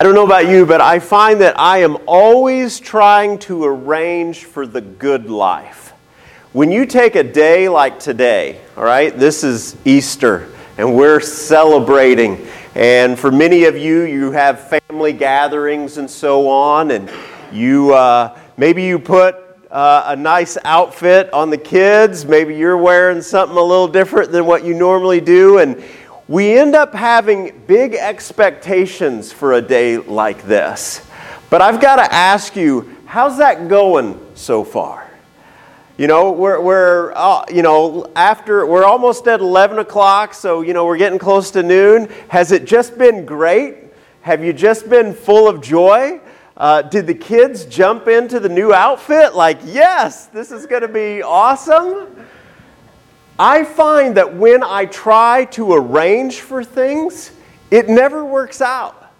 I don't know about you, but I find that I am always trying to arrange for the good life. When you take a day like today, all right, this is Easter, and we're celebrating. And for many of you, you have family gatherings and so on, and you maybe you put a nice outfit on the kids. Maybe you're wearing something a little different than what you normally do, and we end up having big expectations for a day like this. But I've got to ask you, how's that going so far? You know, we're almost at 11 o'clock, so you know we're getting close to noon. Has it just been great? Have you just been full of joy? Did the kids jump into the new outfit? Like, yes, this is going to be awesome. I find that when I try to arrange for things, it never works out.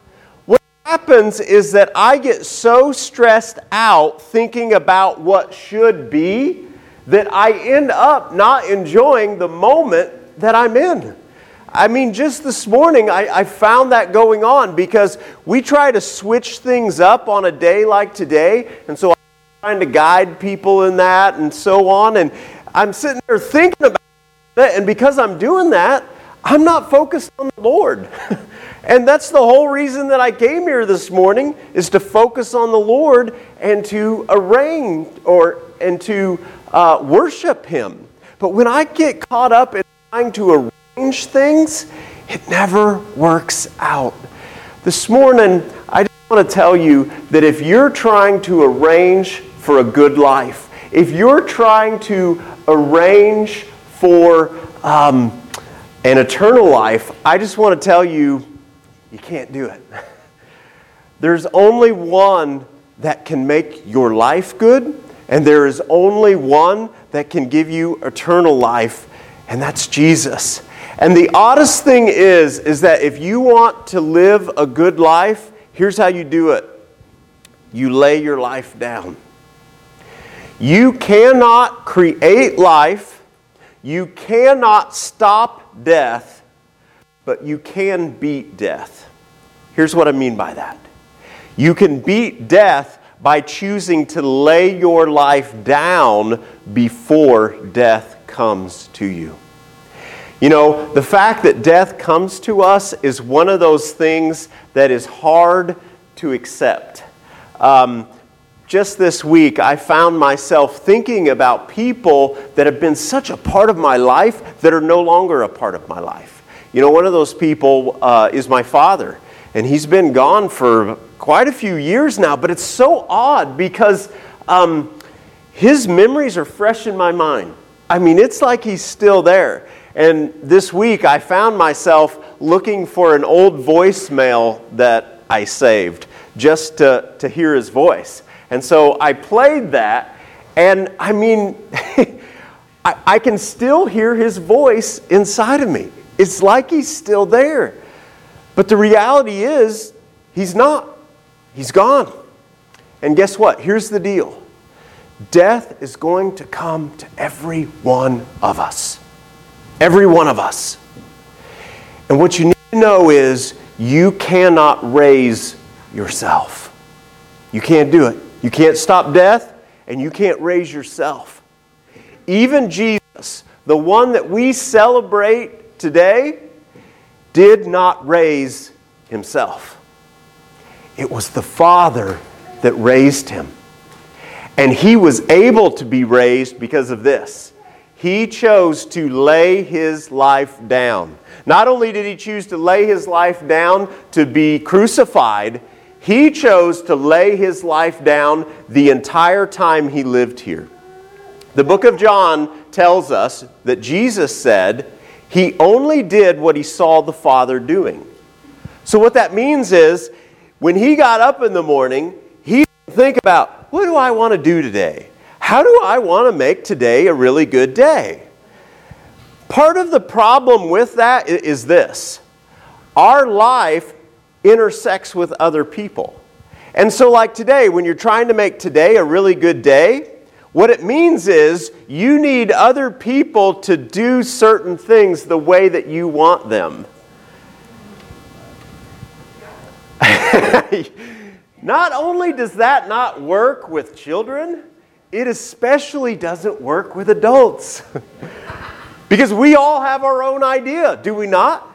What happens is that I get so stressed out thinking about what should be that I end up not enjoying the moment that I'm in. I mean, just this morning, I found that going on because we try to switch things up on a day like today, and so I'm trying to guide people in that and so on, and I'm sitting there thinking about and because I'm doing that, I'm not focused on the Lord. And that's the whole reason that I came here this morning, is to focus on the Lord and to worship Him. But when I get caught up in trying to arrange things, it never works out. This morning, I just want to tell you that if you're trying to arrange for a good life, if you're trying to arrange for an eternal life, I just want to tell you, you can't do it. There's only one that can make your life good, and there is only one that can give you eternal life, and that's Jesus. And the oddest thing is that if you want to live a good life, here's how you do it. You lay your life down. You cannot create life. You cannot stop death, but you can beat death. Here's what I mean by that. You can beat death by choosing to lay your life down before death comes to you. You know, the fact that death comes to us is one of those things that is hard to accept. Just this week, I found myself thinking about people that have been such a part of my life that are no longer a part of my life. You know, one of those people is my father, and he's been gone for quite a few years now, but it's so odd because his memories are fresh in my mind. I mean, it's like he's still there. And this week, I found myself looking for an old voicemail that I saved just to hear his voice. And so I played that, and I mean, I can still hear his voice inside of me. It's like he's still there. But the reality is, he's not. He's gone. And guess what? Here's the deal. Death is going to come to every one of us. Every one of us. And what you need to know is, you cannot raise yourself. You can't do it. You can't stop death, and you can't raise yourself. Even Jesus, the one that we celebrate today, did not raise himself. It was the Father that raised him. And he was able to be raised because of this. He chose to lay his life down. Not only did he choose to lay his life down to be crucified, he chose to lay his life down the entire time he lived here. The book of John tells us that Jesus said he only did what he saw the Father doing. So what that means is when he got up in the morning, he didn't think about, what do I want to do today? How do I want to make today a really good day? Part of the problem with that is this. Our life intersects with other people. And so like today, when you're trying to make today a really good day, what it means is you need other people to do certain things the way that you want them. Not only does that not work with children, it especially doesn't work with adults. Because we all have our own idea, do we not?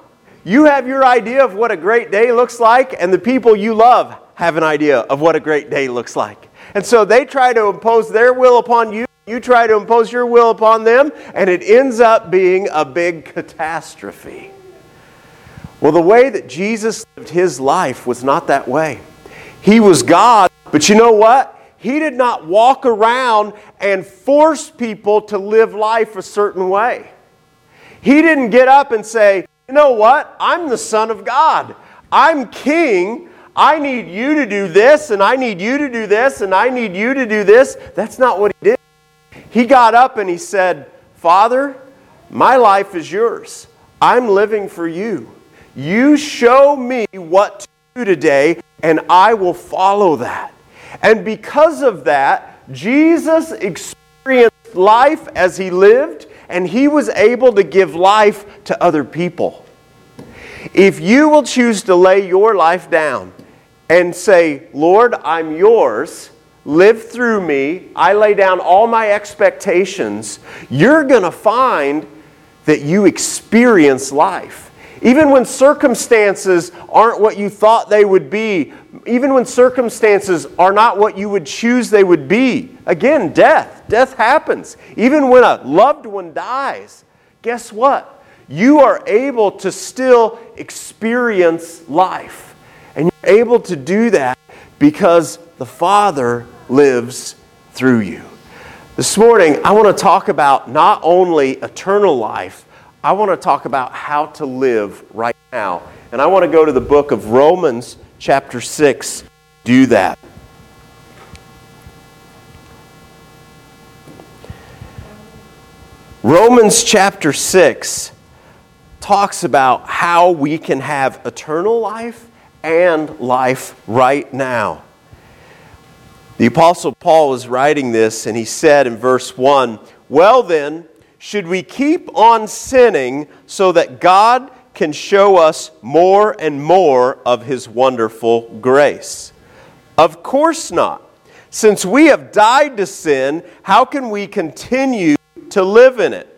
You have your idea of what a great day looks like, and the people you love have an idea of what a great day looks like. And so they try to impose their will upon you, you try to impose your will upon them, and it ends up being a big catastrophe. Well, the way that Jesus lived his life was not that way. He was God, but you know what? He did not walk around and force people to live life a certain way. He didn't get up and say, you know what? I'm the Son of God. I'm King. I need you to do this, and I need you to do this, and I need you to do this. That's not what he did. He got up and he said, Father, my life is yours. I'm living for you. You show me what to do today, and I will follow that. And because of that, Jesus experienced life as he lived, and he was able to give life to other people. If you will choose to lay your life down and say, Lord, I'm yours, live through me, I lay down all my expectations, you're going to find that you experience life. Even when circumstances aren't what you thought they would be, even when circumstances are not what you would choose they would be. Again, death happens. Even when a loved one dies, guess what? You are able to still experience life. And you're able to do that because the Father lives through you. This morning, I want to talk about not only eternal life, I want to talk about how to live right now. And I want to go to the book of Romans chapter 6. Do that. Romans chapter 6 talks about how we can have eternal life and life right now. The Apostle Paul was writing this, and he said in verse 1, well then, should we keep on sinning so that God can show us more and more of His wonderful grace? Of course not. Since we have died to sin, how can we continue to live in it?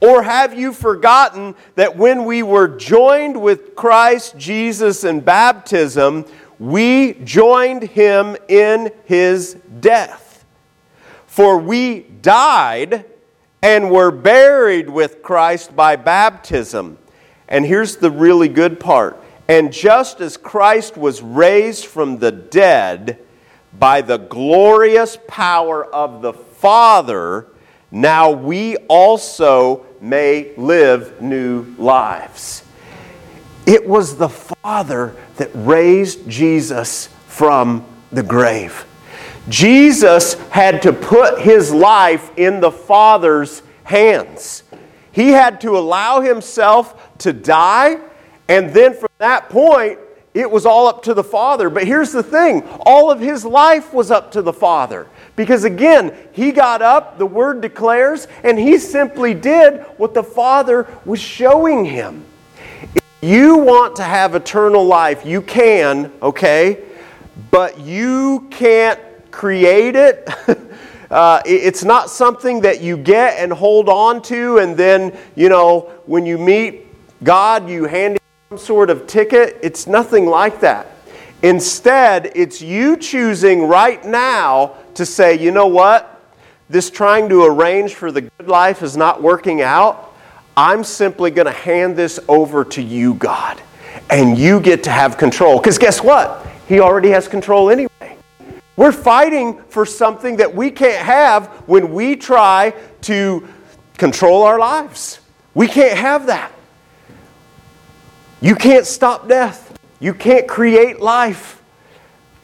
Or have you forgotten that when we were joined with Christ Jesus in baptism, we joined Him in His death? For we died and were buried with Christ by baptism. And here's the really good part. And just as Christ was raised from the dead by the glorious power of the Father, now we also may live new lives. It was the Father that raised Jesus from the grave. Jesus had to put his life in the Father's hands. He had to allow himself to die, and then from that point, it was all up to the Father. But here's the thing, all of his life was up to the Father. Because again, he got up, the Word declares, and he simply did what the Father was showing him. If you want to have eternal life, you can, okay? But you can't create it. It's not something that you get and hold on to, and then, you know, when you meet God, you hand him some sort of ticket. It's nothing like that. Instead, it's you choosing right now to say, you know what? This trying to arrange for the good life is not working out. I'm simply going to hand this over to you, God, and you get to have control. Because guess what? He already has control anyway. We're fighting for something that we can't have when we try to control our lives. We can't have that. You can't stop death. You can't create life.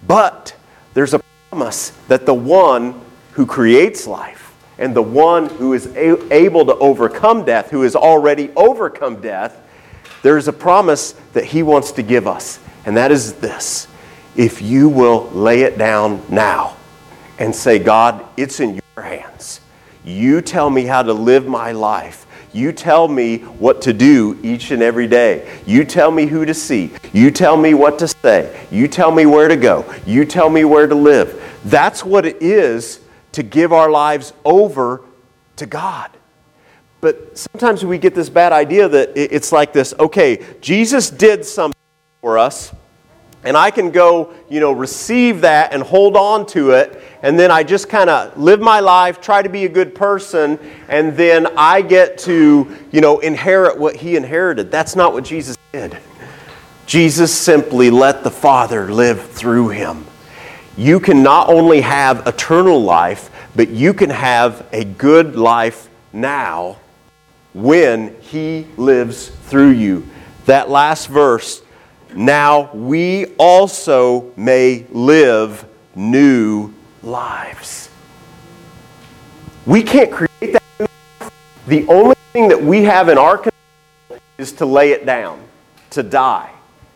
But there's a promise that the one who creates life and the one who is able to overcome death, who has already overcome death, there is a promise that he wants to give us. And that is this. If you will lay it down now and say, God, it's in your hands. You tell me how to live my life. You tell me what to do each and every day. You tell me who to see. You tell me what to say. You tell me where to go. You tell me where to live. That's what it is to give our lives over to God. But sometimes we get this bad idea that it's like this, okay, Jesus did something for us, and I can go, receive that and hold on to it, and then I just kind of live my life, try to be a good person, and then I get to, inherit what he inherited. That's not what Jesus did. Jesus simply let the Father live through him. You can not only have eternal life, but you can have a good life now when he lives through you. That last verse, now we also may live new lives. We can't create that new life. The only thing that we have in our control is to lay it down, to die.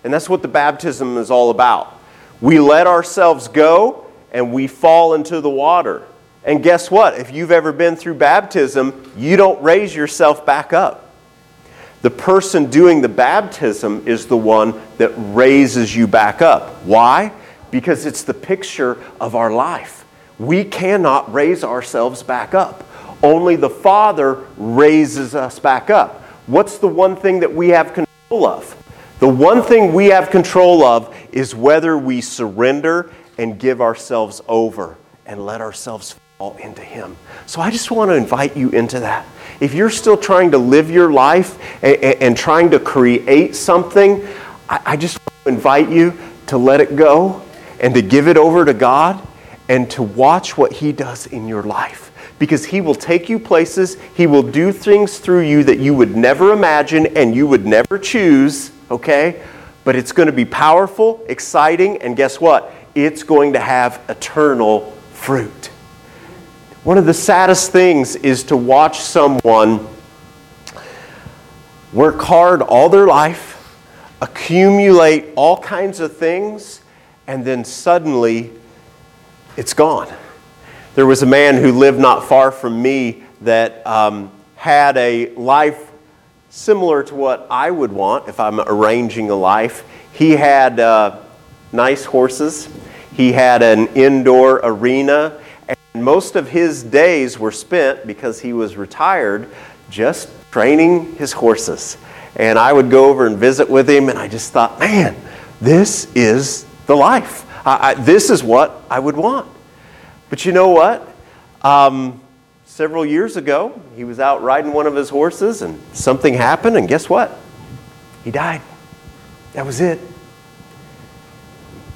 And that's what the baptism is all about. We let ourselves go and we fall into the water. And guess what? If you've ever been through baptism, you don't raise yourself back up. The person doing the baptism is the one that raises you back up. Why? Because it's the picture of our life. We cannot raise ourselves back up. Only the Father raises us back up. What's the one thing that we have control of? The one thing we have control of is whether we surrender and give ourselves over and let ourselves fall into him. So I just want to invite you into that. If you're still trying to live your life and trying to create something, I just want to invite you to let it go and to give it over to God and to watch what he does in your life. Because he will take you places, he will do things through you that you would never imagine and you would never choose, okay? But it's going to be powerful, exciting, and guess what? It's going to have eternal fruit. One of the saddest things is to watch someone work hard all their life, accumulate all kinds of things, and then suddenly it's gone. There was a man who lived not far from me that had a life similar to what I would want if I'm arranging a life. He had nice horses. He had an indoor arena, and most of his days were spent, because he was retired, just training his horses. And I would go over and visit with him, and I just thought, man, this is the life. This is what I would want. But you know what? Several years ago, he was out riding one of his horses, and something happened, and guess what? He died. That was it.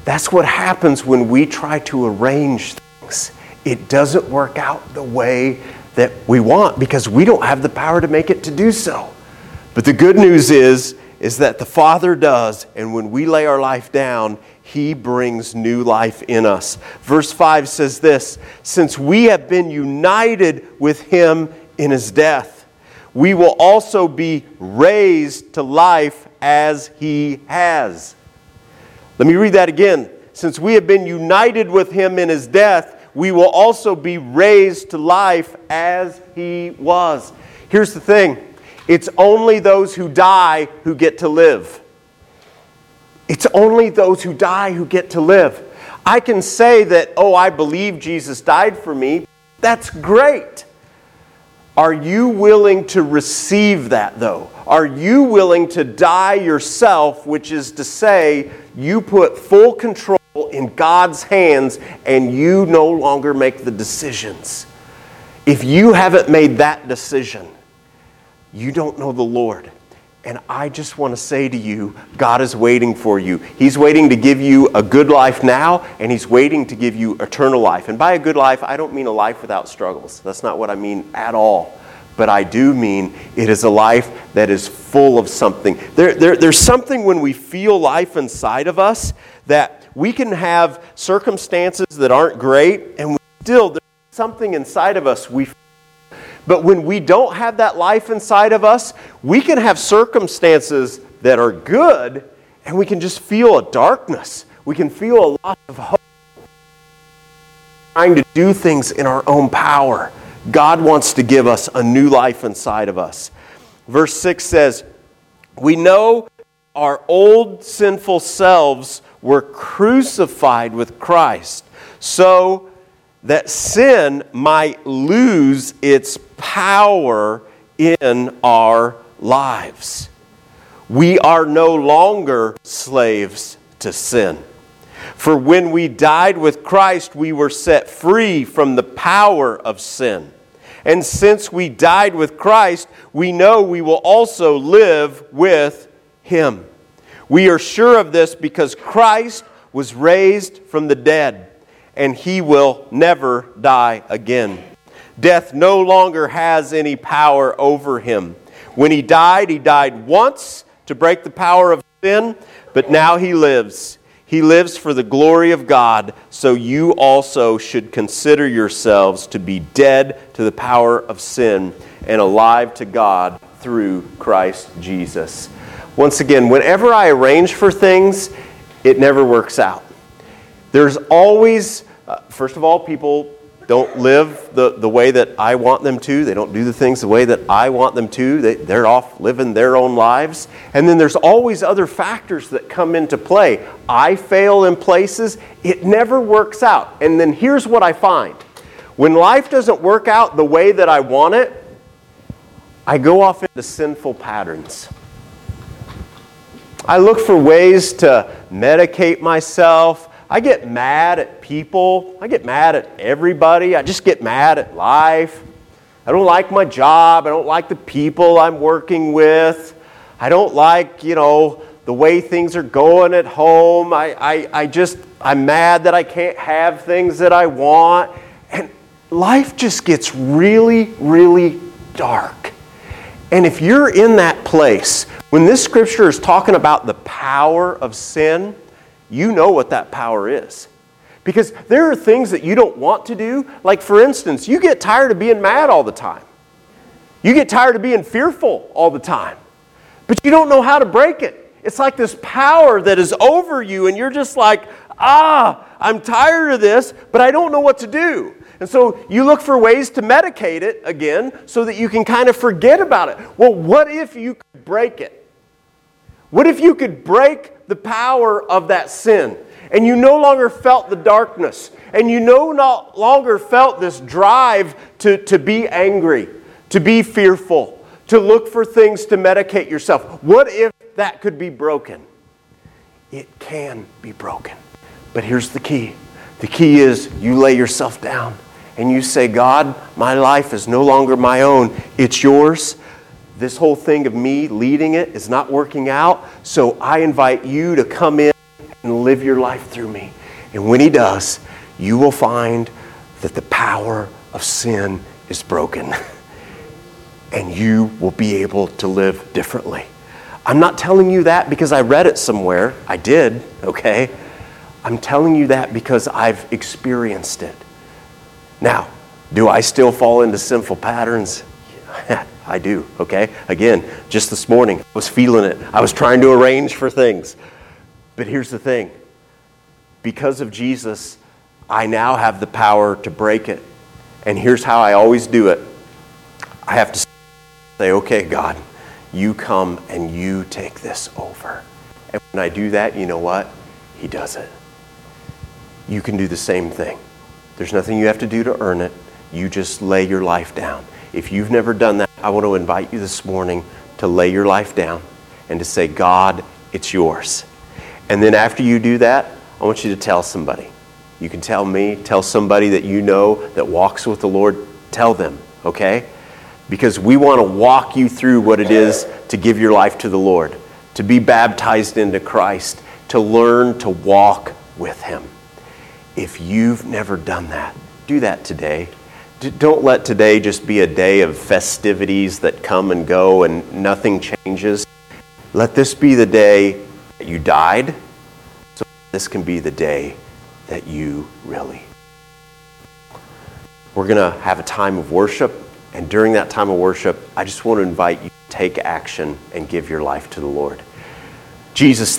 That's what happens when we try to arrange things. It doesn't work out the way that we want because we don't have the power to make it to do so. But the good news is that the Father does, and when we lay our life down, he brings new life in us. Verse 5 says this, since we have been united with him in his death, we will also be raised to life as he has. Let me read that again. Since we have been united with him in his death, we will also be raised to life as he was. Here's the thing. It's only those who die who get to live. It's only those who die who get to live. I can say that, I believe Jesus died for me. That's great. Are you willing to receive that, though? Are you willing to die yourself, which is to say, you put full control in God's hands and you no longer make the decisions? If you haven't made that decision, you don't know the Lord. And I just want to say to you, God is waiting for you. He's waiting to give you a good life now, and he's waiting to give you eternal life. And by a good life, I don't mean a life without struggles. That's not what I mean at all. But I do mean it is a life that is full of something. There's something when we feel life inside of us that we can have circumstances that aren't great, and there's something inside of us we feel. But when we don't have that life inside of us, we can have circumstances that are good, and we can just feel a darkness. We can feel a loss of hope. Trying to do things in our own power. God wants to give us a new life inside of us. Verse 6 says, we know our old sinful selves were crucified with Christ so that sin might lose its power in our lives. We are no longer slaves to sin. For when we died with Christ, we were set free from the power of sin. And since we died with Christ, we know we will also live with Him. We are sure of this because Christ was raised from the dead, and He will never die again. Death no longer has any power over Him. When He died once to break the power of sin, but now He lives. He lives for the glory of God, so you also should consider yourselves to be dead to the power of sin and alive to God through Christ Jesus. Once again, whenever I arrange for things, it never works out. There's always, first of all, people don't live the way that I want them to. They don't do the things the way that I want them to. They're off living their own lives. And then there's always other factors that come into play. I fail in places. It never works out. And then here's what I find. When life doesn't work out the way that I want it, I go off into sinful patterns. I look for ways to medicate myself. I get mad at people. I get mad at everybody. I just get mad at life. I don't like my job. I don't like the people I'm working with. I don't like, the way things are going at home. I'm mad that I can't have things that I want. And life just gets really, really dark. And if you're in that place, when this scripture is talking about the power of sin, you know what that power is. Because there are things that you don't want to do. Like, for instance, you get tired of being mad all the time. You get tired of being fearful all the time. But you don't know how to break it. It's like this power that is over you, and you're just like, I'm tired of this, but I don't know what to do. And so you look for ways to medicate it again so that you can kind of forget about it. Well, what if you could break it? What if you could break the power of that sin and you no longer felt the darkness and you no longer felt this drive to be angry, to be fearful, to look for things to medicate yourself? What if that could be broken? It can be broken. But here's the key. The key is you lay yourself down and you say, God, my life is no longer my own. It's yours. This whole thing of me leading it is not working out, so I invite you to come in and live your life through me. And when He does, you will find that the power of sin is broken, and you will be able to live differently. I'm not telling you that because I read it somewhere. I did, okay? I'm telling you that because I've experienced it. Now, do I still fall into sinful patterns? I do, okay? Again, just this morning, I was feeling it. I was trying to arrange for things. But here's the thing. Because of Jesus, I now have the power to break it. And here's how I always do it. I have to say, okay, God, you come and you take this over. And when I do that, you know what? He does it. You can do the same thing. There's nothing you have to do to earn it. You just lay your life down. If you've never done that, I want to invite you this morning to lay your life down and to say, God, it's yours. And then after you do that, I want you to tell somebody. You can tell me, tell somebody that you know that walks with the Lord. Tell them, okay? Because we want to walk you through what it is to give your life to the Lord, to be baptized into Christ, to learn to walk with Him. If you've never done that, do that today. Don't let today just be a day of festivities that come and go and nothing changes. Let this be the day that you died, so this can be the day that you really. We're going to have a time of worship, and during that time of worship, I just want to invite you to take action and give your life to the Lord. Jesus, thank you.